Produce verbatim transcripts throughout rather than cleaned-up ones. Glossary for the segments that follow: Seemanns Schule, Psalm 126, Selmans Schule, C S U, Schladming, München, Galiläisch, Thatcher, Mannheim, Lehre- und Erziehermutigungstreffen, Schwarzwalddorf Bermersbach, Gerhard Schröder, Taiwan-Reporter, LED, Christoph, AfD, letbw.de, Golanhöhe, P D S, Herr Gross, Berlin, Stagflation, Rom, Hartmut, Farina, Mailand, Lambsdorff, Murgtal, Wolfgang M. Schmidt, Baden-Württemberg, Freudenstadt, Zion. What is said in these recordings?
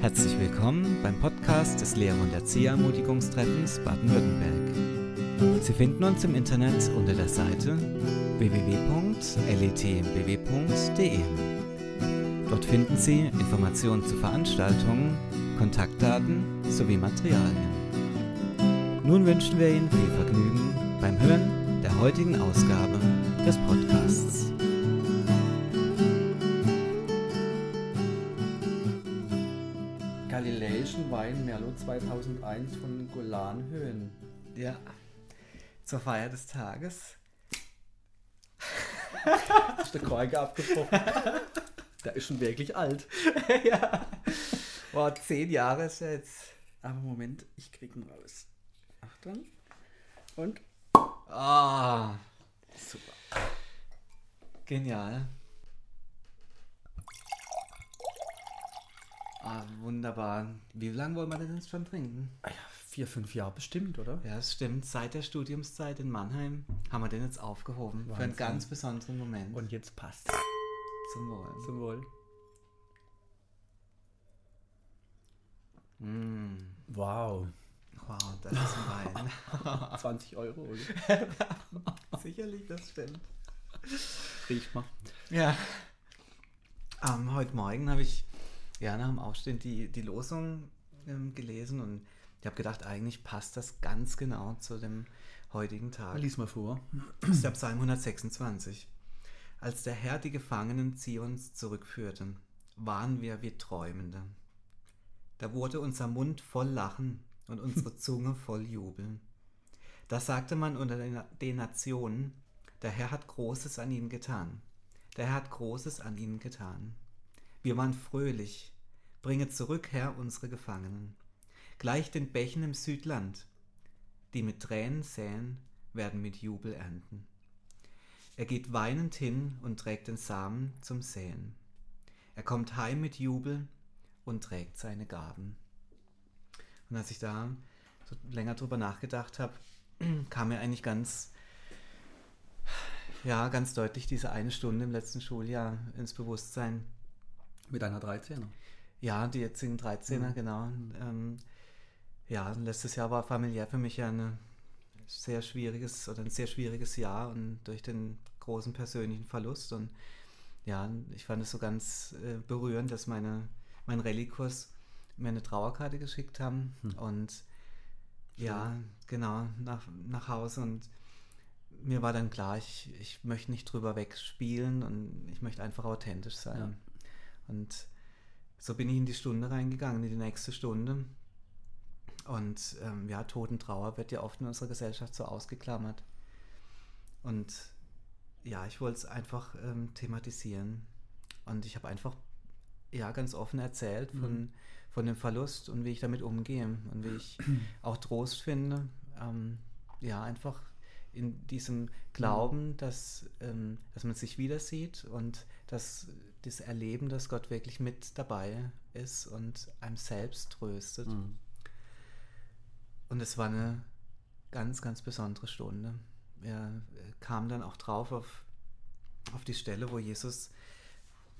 Herzlich willkommen beim Podcast des Lehre- und Erziehermutigungstreffens Baden-Württemberg. Sie finden uns im Internet unter der Seite w w w punkt l e t m b w punkt d e. Dort finden Sie Informationen zu Veranstaltungen, Kontaktdaten sowie Materialien. Nun wünschen wir Ihnen viel Vergnügen beim Hören der heutigen Ausgabe des Podcasts. Galiläischen Wein Merlot zweitausendeins von Golanhöhen. Ja, zur Feier des Tages. Ist der Korke abgebrochen. Der ist schon wirklich alt. Ja. Boah, zehn Jahre ist er jetzt. Aber Moment, ich krieg ihn raus. Achtung. Und? Ah, super. Genial. Ah, wunderbar. Wie lange wollen wir denn jetzt schon trinken? Ah ja, vier, fünf Jahre bestimmt, oder? Ja, das stimmt. Seit der Studiumszeit in Mannheim haben wir den jetzt aufgehoben. Wahnsinn. Für einen ganz besonderen Moment. Und jetzt passt es. Zum Wohl. Zum Wohl. Mm. Wow. Wow, das ist ein Wein. zwanzig Euro, oder? Sicherlich, das stimmt. Riech mal. Ja. Um, heute Morgen habe ich... Ja, nach dem Aufstehen die, die Losung ähm, gelesen und ich habe gedacht, eigentlich passt das ganz genau zu dem heutigen Tag. Lies mal vor. Das ist der Psalm hundertsechsundzwanzig. Als der Herr die Gefangenen Zions zurückführte, waren wir wie Träumende. Da wurde unser Mund voll Lachen und unsere Zunge voll Jubel. Da sagte man unter den Nationen, der Herr hat Großes an ihnen getan. Der Herr hat Großes an ihnen getan. Wir waren fröhlich. Bringe zurück, Herr, unsere Gefangenen. Gleich den Bächen im Südland. Die mit Tränen säen, werden mit Jubel ernten. Er geht weinend hin und trägt den Samen zum Säen. Er kommt heim mit Jubel und trägt seine Gaben. Und als ich da so länger drüber nachgedacht habe, kam mir eigentlich ganz... ja, ganz deutlich diese eine Stunde im letzten Schuljahr ins Bewusstsein. Mit einer dreizehner? Ja, die jetzigen dreizehner, mhm. genau. Ähm, ja, letztes Jahr war familiär für mich ja eine sehr schwieriges, oder ein sehr schwieriges Jahr und durch den großen persönlichen Verlust. Und ja, ich fand es so ganz äh, berührend, dass meine, mein Rallye-Kurs mir eine Trauerkarte geschickt haben. Mhm. Und ja, schön. Genau, nach, nach Hause. Und mir war dann klar, ich, ich möchte nicht drüber wegspielen und ich möchte einfach authentisch sein. Ja. Und so bin ich in die Stunde reingegangen, in die nächste Stunde. Und ähm, ja, Tod und Trauer wird ja oft in unserer Gesellschaft so ausgeklammert. Und ja, ich wollte es einfach ähm, thematisieren. Und ich habe einfach ja, ganz offen erzählt von, mhm. von dem Verlust und wie ich damit umgehe. Und wie ich auch Trost finde. Ähm, ja, einfach in diesem Glauben, dass, ähm, dass man sich wieder sieht und dass... das Erleben, dass Gott wirklich mit dabei ist und einem selbst tröstet. Mhm. Und es war eine ganz, ganz besondere Stunde. Er kam dann auch drauf auf, auf die Stelle, wo Jesus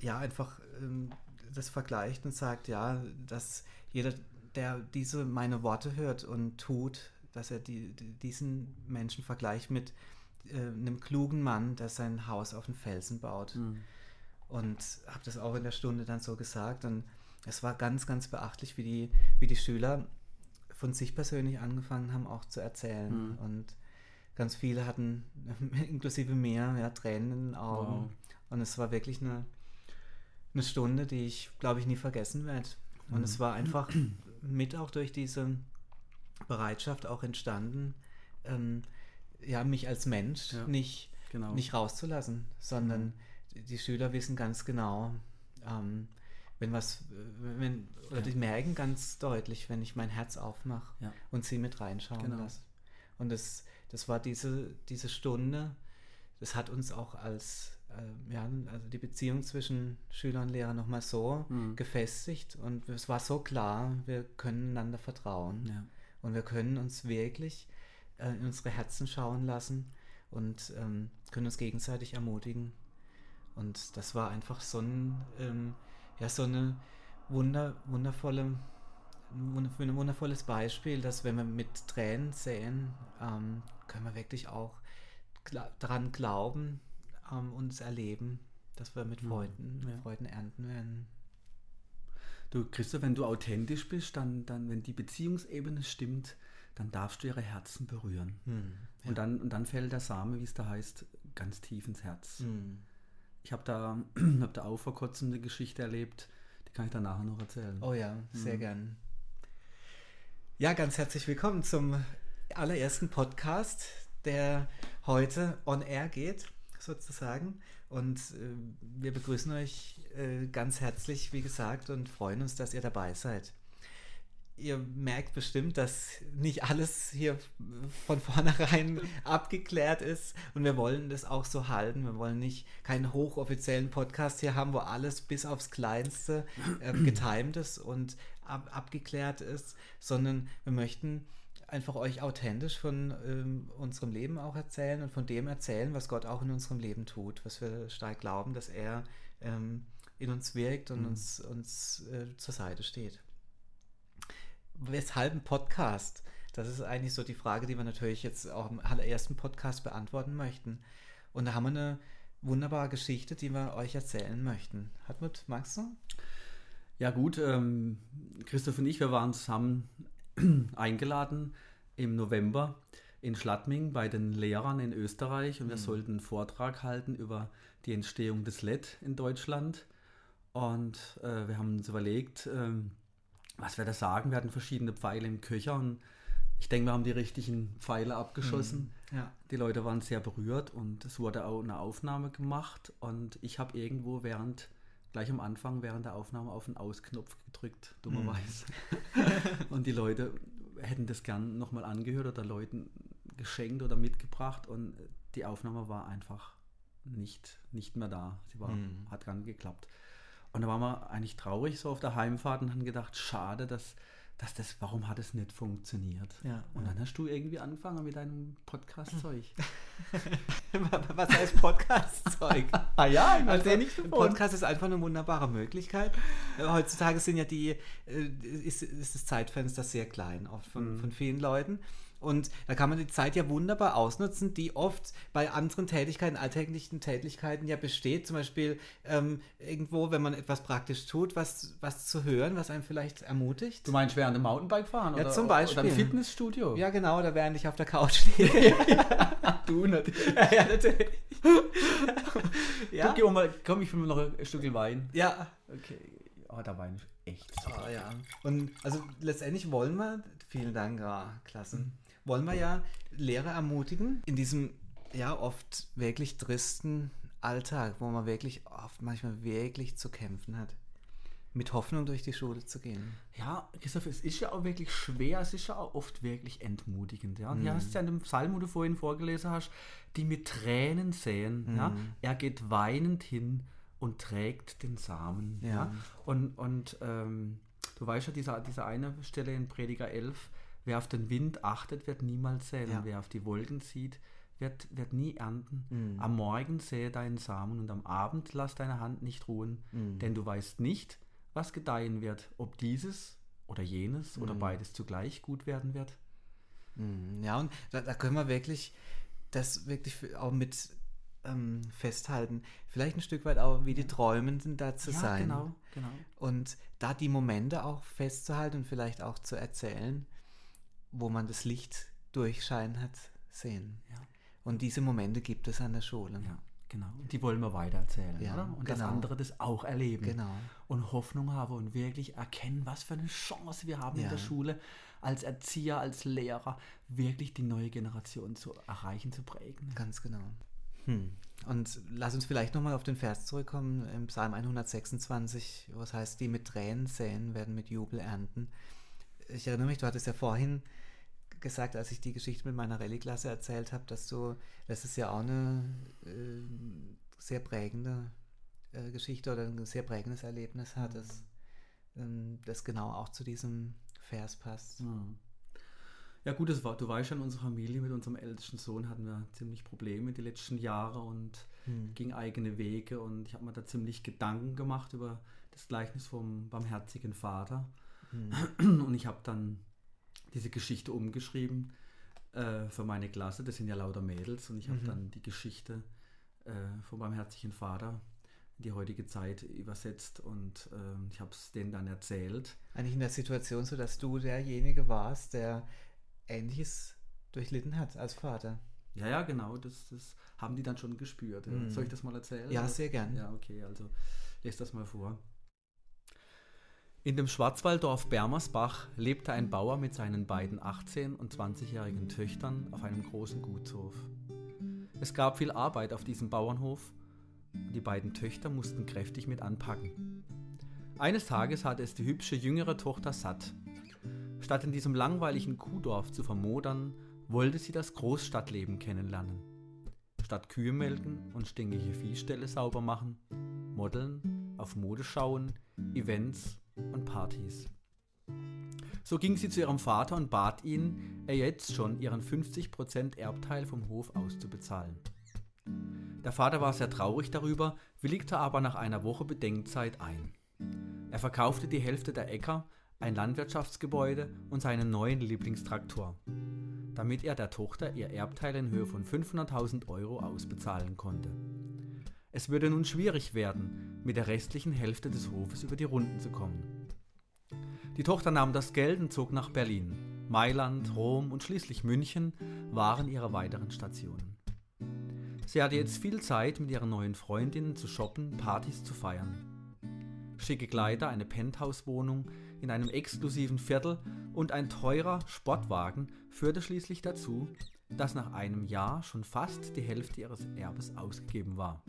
ja einfach ähm, das vergleicht und sagt, ja, dass jeder, der diese meine Worte hört und tut, dass er die, diesen Menschen vergleicht mit äh, einem klugen Mann, der sein Haus auf den Felsen baut. Mhm. Und habe das auch in der Stunde dann so gesagt. Und es war ganz, ganz beachtlich, wie die, wie die Schüler von sich persönlich angefangen haben, auch zu erzählen. Mhm. Und ganz viele hatten, inklusive mir, ja, Tränen in den Augen. Wow. Und es war wirklich eine, eine Stunde, die ich, glaube ich, nie vergessen werde. Mhm. Und es war einfach mit auch durch diese Bereitschaft auch entstanden, ähm, ja, mich als Mensch ja, nicht, genau. nicht rauszulassen, sondern mhm. die Schüler wissen ganz genau, ähm, wenn was, wenn, oder die merken ganz deutlich, wenn ich mein Herz aufmache ja. und sie mit reinschauen genau. lasse. Und das, das war diese, diese Stunde, das hat uns auch als, äh, ja, also die Beziehung zwischen Schüler und Lehrer nochmal so mhm. gefestigt und es war so klar, wir können einander vertrauen ja. und wir können uns wirklich äh, in unsere Herzen schauen lassen und ähm, können uns gegenseitig ermutigen. Und das war einfach so, ein, ähm, ja, so eine wunder, wundervolle, ein wundervolles Beispiel, dass wenn wir mit Tränen säen, ähm, können wir wirklich auch gla- daran glauben ähm, und es erleben, dass wir mit Freuden, ja. mit Freuden ernten werden. Du, Christoph, wenn du authentisch bist, dann, dann, wenn die Beziehungsebene stimmt, dann darfst du ihre Herzen berühren. Hm, ja. Und dann, und dann fällt der Same, wie es da heißt, ganz tief ins Herz. Hm. Ich habe da, hab da auch vor kurzem eine Geschichte erlebt, die kann ich dann nachher noch erzählen. Oh ja, sehr hm. gern. Ja, ganz herzlich willkommen zum allerersten Podcast, der heute on air geht, sozusagen. Und äh, wir begrüßen euch äh, ganz herzlich, wie gesagt, und freuen uns, dass ihr dabei seid. Ihr merkt bestimmt, dass nicht alles hier von vornherein abgeklärt ist und wir wollen das auch so halten. Wir wollen nicht keinen hochoffiziellen Podcast hier haben, wo alles bis aufs Kleinste äh, getimt ist und ab, abgeklärt ist, sondern wir möchten einfach euch authentisch von ähm, unserem Leben auch erzählen und von dem erzählen, was Gott auch in unserem Leben tut, was wir stark glauben, dass er ähm, in uns wirkt und mhm. uns, uns äh, zur Seite steht. Weshalb ein Podcast? Das ist eigentlich so die Frage, die wir natürlich jetzt auch im allerersten Podcast beantworten möchten. Und da haben wir eine wunderbare Geschichte, die wir euch erzählen möchten. Hartmut, magst du? Ja gut, ähm, Christoph und ich, wir waren zusammen eingeladen im November in Schladming bei den Lehrern in Österreich und wir mhm. sollten einen Vortrag halten über die Entstehung des L E D in Deutschland. Und äh, wir haben uns überlegt, ähm, was wir da sagen, wir hatten verschiedene Pfeile im Köcher und ich denke, wir haben die richtigen Pfeile abgeschossen. Mhm, ja. Die Leute waren sehr berührt und es wurde auch eine Aufnahme gemacht und ich habe irgendwo während, gleich am Anfang, während der Aufnahme auf den Ausknopf gedrückt, dummerweise. Mhm. Und die Leute hätten das gern nochmal angehört oder Leuten geschenkt oder mitgebracht und die Aufnahme war einfach nicht, nicht mehr da. Sie war, mhm. hat gar nicht geklappt. Und da waren wir eigentlich traurig so auf der Heimfahrt und haben gedacht, schade, dass, dass das, warum hat es nicht funktioniert? Ja, und dann ja. hast du irgendwie angefangen mit deinem Podcast-Zeug. Was heißt Podcast-Zeug? Ah ja, ich weiß ja nicht so. Podcast ist einfach eine wunderbare Möglichkeit. Heutzutage sind ja die, ist, ist das Zeitfenster sehr klein, oft von, mhm. von vielen Leuten. Und da kann man die Zeit ja wunderbar ausnutzen, die oft bei anderen Tätigkeiten, alltäglichen Tätigkeiten ja besteht. Zum Beispiel ähm, irgendwo, wenn man etwas praktisch tut, was, was zu hören, was einem vielleicht ermutigt. Du meinst während dem Mountainbike fahren? Ja, oder, zum Beispiel. Oder im Fitnessstudio. Ja, genau, oder während ich auf der Couch liege. Du natürlich. Ja, ja, natürlich. Ja? Du, geh mal, komm, ich will mir noch ein Stückchen Wein. Ja. Okay. Oh, der Wein ist echt. Oh, ja. Und also letztendlich wollen wir, vielen Dank, ja, klasse. Wollen wir ja Lehrer ermutigen in diesem ja oft wirklich tristen Alltag, wo man wirklich oft manchmal wirklich zu kämpfen hat, mit Hoffnung durch die Schule zu gehen. Ja, Christoph, es ist ja auch wirklich schwer, es ist ja auch oft wirklich entmutigend. Ja, und hier hast du ja in dem Psalm, wo du vorhin vorgelesen hast, die mit Tränen säen. Mhm. Ja, er geht weinend hin und trägt den Samen. Ja, ja? Und, und ähm, du weißt ja, diese, diese eine Stelle in Prediger elf, wer auf den Wind achtet, wird niemals säen. Ja. Wer auf die Wolken sieht, wird, wird nie ernten. Mhm. Am Morgen säe deinen Samen und am Abend lass deine Hand nicht ruhen, mhm. denn du weißt nicht, was gedeihen wird, ob dieses oder jenes mhm. oder beides zugleich gut werden wird. Mhm. Ja, und da, da können wir wirklich das wirklich auch mit ähm, festhalten. Vielleicht ein Stück weit auch wie die Träumenden da zu ja, sein. Genau, genau. Und da die Momente auch festzuhalten und vielleicht auch zu erzählen, wo man das Licht durchscheinen hat, sehen. Ja. Und diese Momente gibt es an der Schule. Ja, genau. Und die wollen wir weitererzählen, ja, oder? Und genau. dass andere das auch erleben. Genau. Und Hoffnung haben und wirklich erkennen, was für eine Chance wir haben ja. in der Schule, als Erzieher, als Lehrer, wirklich die neue Generation zu erreichen, zu prägen. Ganz genau. Hm. Und lass uns vielleicht nochmal auf den Vers zurückkommen, im Psalm hundertsechsundzwanzig, was heißt, die mit Tränen säen, werden mit Jubel ernten. Ich erinnere mich, du hattest ja vorhin gesagt, als ich die Geschichte mit meiner Rallye-Klasse erzählt habe, dass du, das ist ja auch eine äh, sehr prägende äh, Geschichte oder ein sehr prägendes Erlebnis hattest, ähm, das genau auch zu diesem Vers passt. Mhm. Ja gut, das war, du weißt ja, in unserer Familie mit unserem ältesten Sohn hatten wir ziemlich Probleme die letzten Jahre und mhm. ging eigene Wege und ich habe mir da ziemlich Gedanken gemacht über das Gleichnis vom barmherzigen Vater. Mhm. Und ich habe dann diese Geschichte umgeschrieben äh, für meine Klasse. Das sind ja lauter Mädels. Und ich habe mhm. dann die Geschichte äh, vom barmherzigen Vater in die heutige Zeit übersetzt. Und äh, ich habe es denen dann erzählt. Eigentlich in der Situation so, dass du derjenige warst, der Ähnliches durchlitten hat als Vater. Ja, ja, genau, das, das haben die dann schon gespürt. Ja. Mm. Soll ich das mal erzählen? Ja, sehr gern. Ja, okay, also lest das mal vor. In dem Schwarzwalddorf Bermersbach lebte ein Bauer mit seinen beiden achtzehn- und zwanzigjährigen Töchtern auf einem großen Gutshof. Es gab viel Arbeit auf diesem Bauernhof und die beiden Töchter mussten kräftig mit anpacken. Eines Tages hatte es die hübsche jüngere Tochter satt. Statt in diesem langweiligen Kuhdorf zu vermodern, wollte sie das Großstadtleben kennenlernen. Statt Kühe melken und stinkige Viehställe sauber machen, modeln, auf Mode schauen, Events und Partys. So ging sie zu ihrem Vater und bat ihn, er jetzt schon ihren fünfzig Prozent Erbteil vom Hof auszubezahlen. Der Vater war sehr traurig darüber, willigte aber nach einer Woche Bedenkzeit ein. Er verkaufte die Hälfte der Äcker, ein Landwirtschaftsgebäude und seinen neuen Lieblingstraktor, damit er der Tochter ihr Erbteil in Höhe von fünfhunderttausend Euro ausbezahlen konnte. Es würde nun schwierig werden, mit der restlichen Hälfte des Hofes über die Runden zu kommen. Die Tochter nahm das Geld und zog nach Berlin. Mailand, Rom und schließlich München waren ihre weiteren Stationen. Sie hatte jetzt viel Zeit, mit ihren neuen Freundinnen zu shoppen, Partys zu feiern. Schicke Kleider, eine Penthouse-Wohnung in einem exklusiven Viertel und ein teurer Sportwagen führte schließlich dazu, dass nach einem Jahr schon fast die Hälfte ihres Erbes ausgegeben war.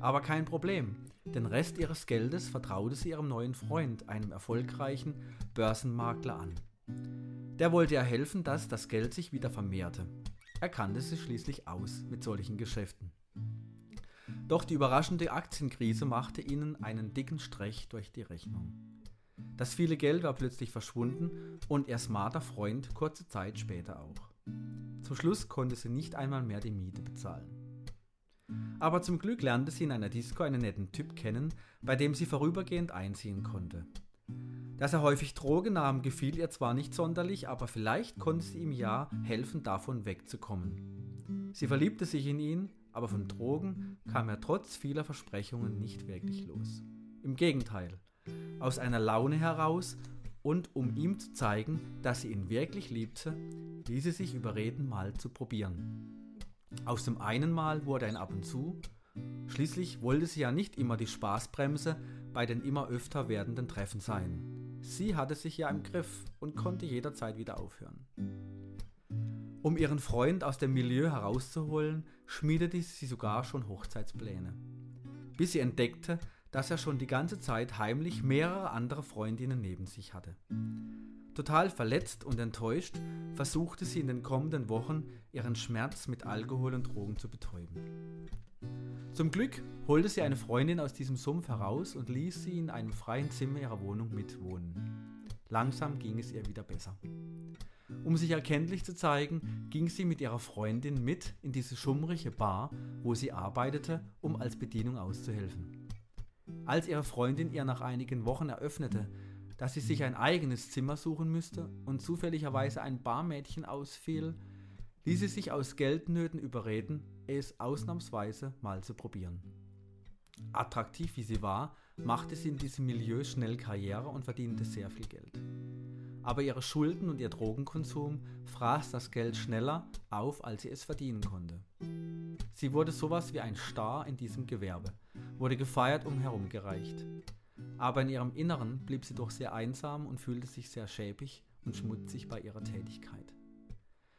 Aber kein Problem, den Rest ihres Geldes vertraute sie ihrem neuen Freund, einem erfolgreichen Börsenmakler, an. Der wollte ihr helfen, dass das Geld sich wieder vermehrte. Er kannte sie schließlich aus mit solchen Geschäften. Doch die überraschende Aktienkrise machte ihnen einen dicken Strich durch die Rechnung. Das viele Geld war plötzlich verschwunden und ihr smarter Freund kurze Zeit später auch. Zum Schluss konnte sie nicht einmal mehr die Miete bezahlen. Aber zum Glück lernte sie in einer Disco einen netten Typ kennen, bei dem sie vorübergehend einziehen konnte. Dass er häufig Drogen nahm, gefiel ihr zwar nicht sonderlich, aber vielleicht konnte sie ihm ja helfen, davon wegzukommen. Sie verliebte sich in ihn, aber von Drogen kam er trotz vieler Versprechungen nicht wirklich los. Im Gegenteil. Aus einer Laune heraus und um ihm zu zeigen, dass sie ihn wirklich liebte, ließ sie sich überreden, mal zu probieren. Aus dem einen Mal wurde ein Ab und Zu, schließlich wollte sie ja nicht immer die Spaßbremse bei den immer öfter werdenden Treffen sein. Sie hatte sich ja im Griff und konnte jederzeit wieder aufhören. Um ihren Freund aus dem Milieu herauszuholen, schmiedete sie sogar schon Hochzeitspläne. Bis sie entdeckte, dass er schon die ganze Zeit heimlich mehrere andere Freundinnen neben sich hatte. Total verletzt und enttäuscht versuchte sie in den kommenden Wochen, ihren Schmerz mit Alkohol und Drogen zu betäuben. Zum Glück holte sie eine Freundin aus diesem Sumpf heraus und ließ sie in einem freien Zimmer ihrer Wohnung mitwohnen. Langsam ging es ihr wieder besser. Um sich erkenntlich zu zeigen, ging sie mit ihrer Freundin mit in diese schummrige Bar, wo sie arbeitete, um als Bedienung auszuhelfen. Als ihre Freundin ihr nach einigen Wochen eröffnete, dass sie sich ein eigenes Zimmer suchen müsste und zufälligerweise ein Barmädchen ausfiel, ließ sie sich aus Geldnöten überreden, es ausnahmsweise mal zu probieren. Attraktiv wie sie war, machte sie in diesem Milieu schnell Karriere und verdiente sehr viel Geld. Aber ihre Schulden und ihr Drogenkonsum fraß das Geld schneller auf, als sie es verdienen konnte. Sie wurde sowas wie ein Star in diesem Gewerbe, wurde gefeiert und herumgereicht. Aber in ihrem Inneren blieb sie doch sehr einsam und fühlte sich sehr schäbig und schmutzig bei ihrer Tätigkeit.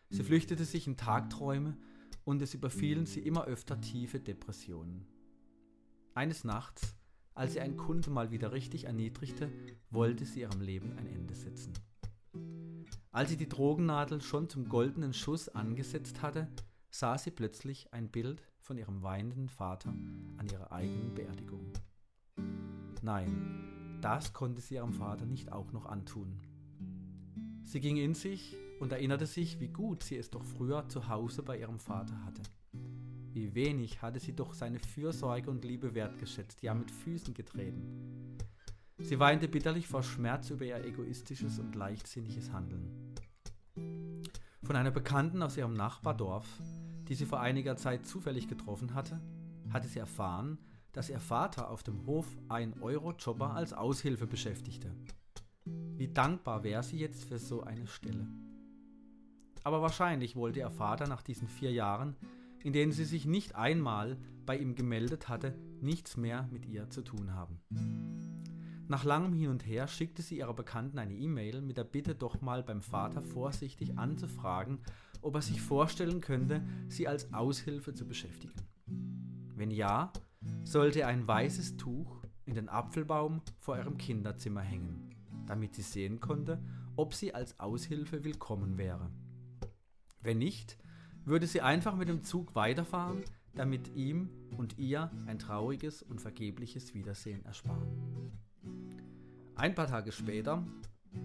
Sie flüchtete sich in Tagträume und es überfielen sie immer öfter tiefe Depressionen. Eines Nachts, als sie einen Kunden mal wieder richtig erniedrigte, wollte sie ihrem Leben ein Ende setzen. Als sie die Drogennadel schon zum goldenen Schuss angesetzt hatte, sah sie plötzlich ein Bild von ihrem weinenden Vater an ihrer eigenen Beerdigung. Nein, das konnte sie ihrem Vater nicht auch noch antun. Sie ging in sich und erinnerte sich, wie gut sie es doch früher zu Hause bei ihrem Vater hatte. Wie wenig hatte sie doch seine Fürsorge und Liebe wertgeschätzt, ja mit Füßen getreten. Sie weinte bitterlich vor Schmerz über ihr egoistisches und leichtsinniges Handeln. Von einer Bekannten aus ihrem Nachbardorf, die sie vor einiger Zeit zufällig getroffen hatte, hatte sie erfahren, dass ihr Vater auf dem Hof einen Euro-Jobber als Aushilfe beschäftigte. Wie dankbar wäre sie jetzt für so eine Stelle. Aber wahrscheinlich wollte ihr Vater nach diesen vier Jahren, in denen sie sich nicht einmal bei ihm gemeldet hatte, nichts mehr mit ihr zu tun haben. Nach langem Hin und Her schickte sie ihrer Bekannten eine E-Mail mit der Bitte, doch mal beim Vater vorsichtig anzufragen, ob er sich vorstellen könnte, sie als Aushilfe zu beschäftigen. Wenn ja, sollte er ein weißes Tuch in den Apfelbaum vor ihrem Kinderzimmer hängen, damit sie sehen konnte, ob sie als Aushilfe willkommen wäre. Wenn nicht, würde sie einfach mit dem Zug weiterfahren, damit ihm und ihr ein trauriges und vergebliches Wiedersehen ersparen. Ein paar Tage später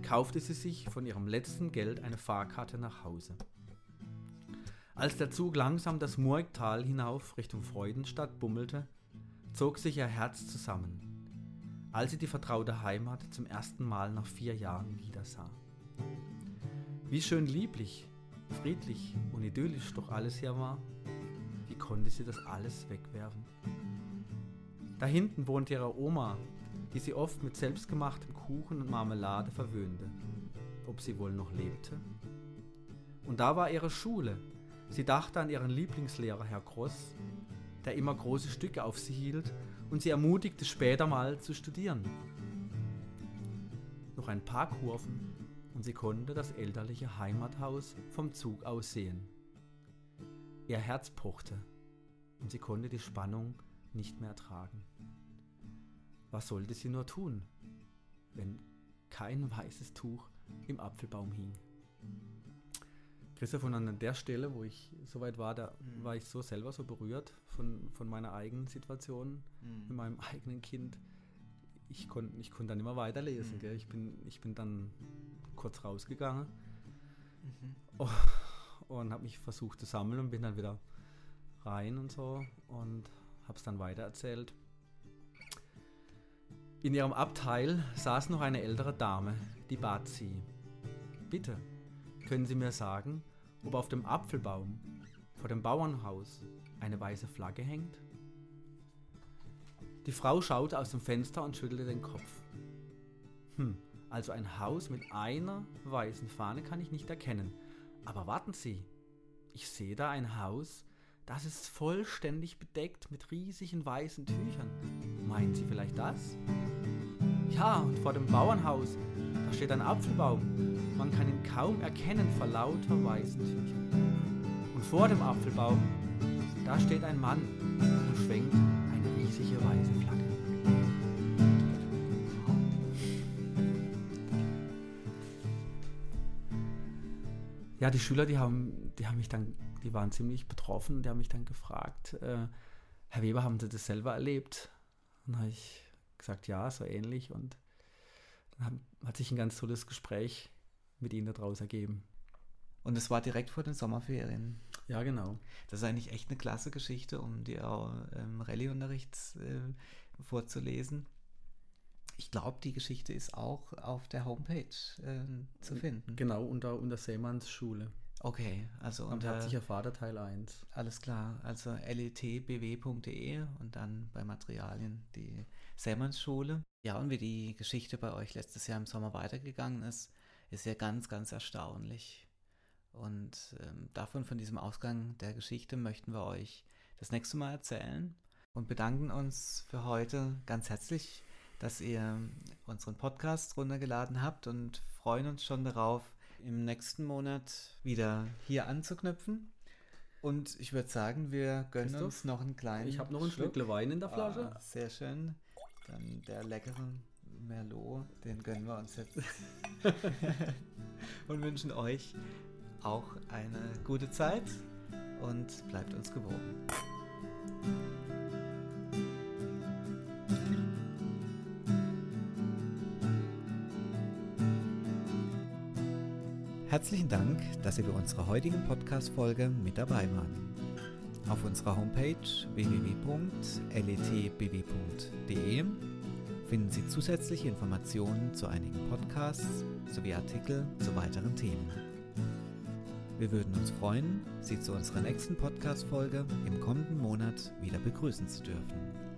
kaufte sie sich von ihrem letzten Geld eine Fahrkarte nach Hause. Als der Zug langsam das Murgtal hinauf Richtung Freudenstadt bummelte, zog sich ihr Herz zusammen, als sie die vertraute Heimat zum ersten Mal nach vier Jahren wieder sah. Wie schön lieblich, friedlich und idyllisch doch alles hier war, wie konnte sie das alles wegwerfen? Da hinten wohnte ihre Oma, die sie oft mit selbstgemachtem Kuchen und Marmelade verwöhnte, ob sie wohl noch lebte. Und da war ihre Schule. Sie dachte an ihren Lieblingslehrer, Herr Gross, der immer große Stücke auf sie hielt und sie ermutigte, später mal zu studieren. Noch ein paar Kurven und sie konnte das elterliche Heimathaus vom Zug aus sehen. Ihr Herz pochte und sie konnte die Spannung nicht mehr ertragen. Was sollte sie nur tun, wenn kein weißes Tuch im Apfelbaum hing? Christoph, und an der Stelle, wo ich so weit war, da mhm. war ich so selber so berührt von, von meiner eigenen Situation, mhm. mit meinem eigenen Kind. Ich konnte ich konnt dann immer weiterlesen. Mhm. Gell? Ich, bin, ich bin dann kurz rausgegangen mhm. oh, und habe mich versucht zu sammeln und bin dann wieder rein und so und habe es dann weitererzählt. In ihrem Abteil saß noch eine ältere Dame, die bat sie: Bitte, können Sie mir sagen, ob auf dem Apfelbaum vor dem Bauernhaus eine weiße Flagge hängt? Die Frau schaute aus dem Fenster und schüttelte den Kopf. Hm, also ein Haus mit einer weißen Fahne kann ich nicht erkennen. Aber warten Sie, ich sehe da ein Haus, das ist vollständig bedeckt mit riesigen weißen Tüchern. Meinen Sie vielleicht das? Ja, und vor dem Bauernhaus, da steht ein Apfelbaum. Man kann ihn kaum erkennen vor lauter weißen Tüchern. Und vor dem Apfelbaum, da steht ein Mann und schwenkt eine riesige weiße Flagge. Ja, die Schüler, die haben, die haben mich dann, die waren ziemlich betroffen und die haben mich dann gefragt, äh, Herr Weber, haben Sie das selber erlebt? Und habe ich gesagt, ja, so ähnlich. Und dann haben, hat sich ein ganz tolles Gespräch mit Ihnen daraus ergeben. Und es war direkt vor den Sommerferien. Ja, genau. Das ist eigentlich echt eine klasse Geschichte, um die ähm, Rallye-Unterrichts äh, vorzulesen. Ich glaube, die Geschichte ist auch auf der Homepage äh, zu finden. Genau, unter, unter Seemanns Schule. Okay, also am herzlicher Vater Teil eins. Alles klar, also l e t b w punkt d e und dann bei Materialien die Selmans Schule. Ja, und wie die Geschichte bei euch letztes Jahr im Sommer weitergegangen ist, ist ja ganz, ganz erstaunlich. Und ähm, davon, von diesem Ausgang der Geschichte, möchten wir euch das nächste Mal erzählen und bedanken uns für heute ganz herzlich, dass ihr unseren Podcast runtergeladen habt und freuen uns schon darauf, im nächsten Monat wieder hier anzuknüpfen. Und ich würde sagen, wir gönnen Christoph, uns noch einen kleinen Ich habe noch ein Schlückle Wein in der Flasche. Ah, sehr schön. Dann der leckere Merlot, den gönnen wir uns jetzt. Und wünschen euch auch eine gute Zeit und bleibt uns gewogen. Herzlichen Dank, dass Sie bei unserer heutigen Podcast-Folge mit dabei waren. auf unserer Homepage w w w punkt l e t b w punkt d e finden Sie zusätzliche Informationen zu einigen Podcasts sowie Artikel zu weiteren Themen. Wir würden uns freuen, Sie zu unserer nächsten Podcast-Folge im kommenden Monat wieder begrüßen zu dürfen.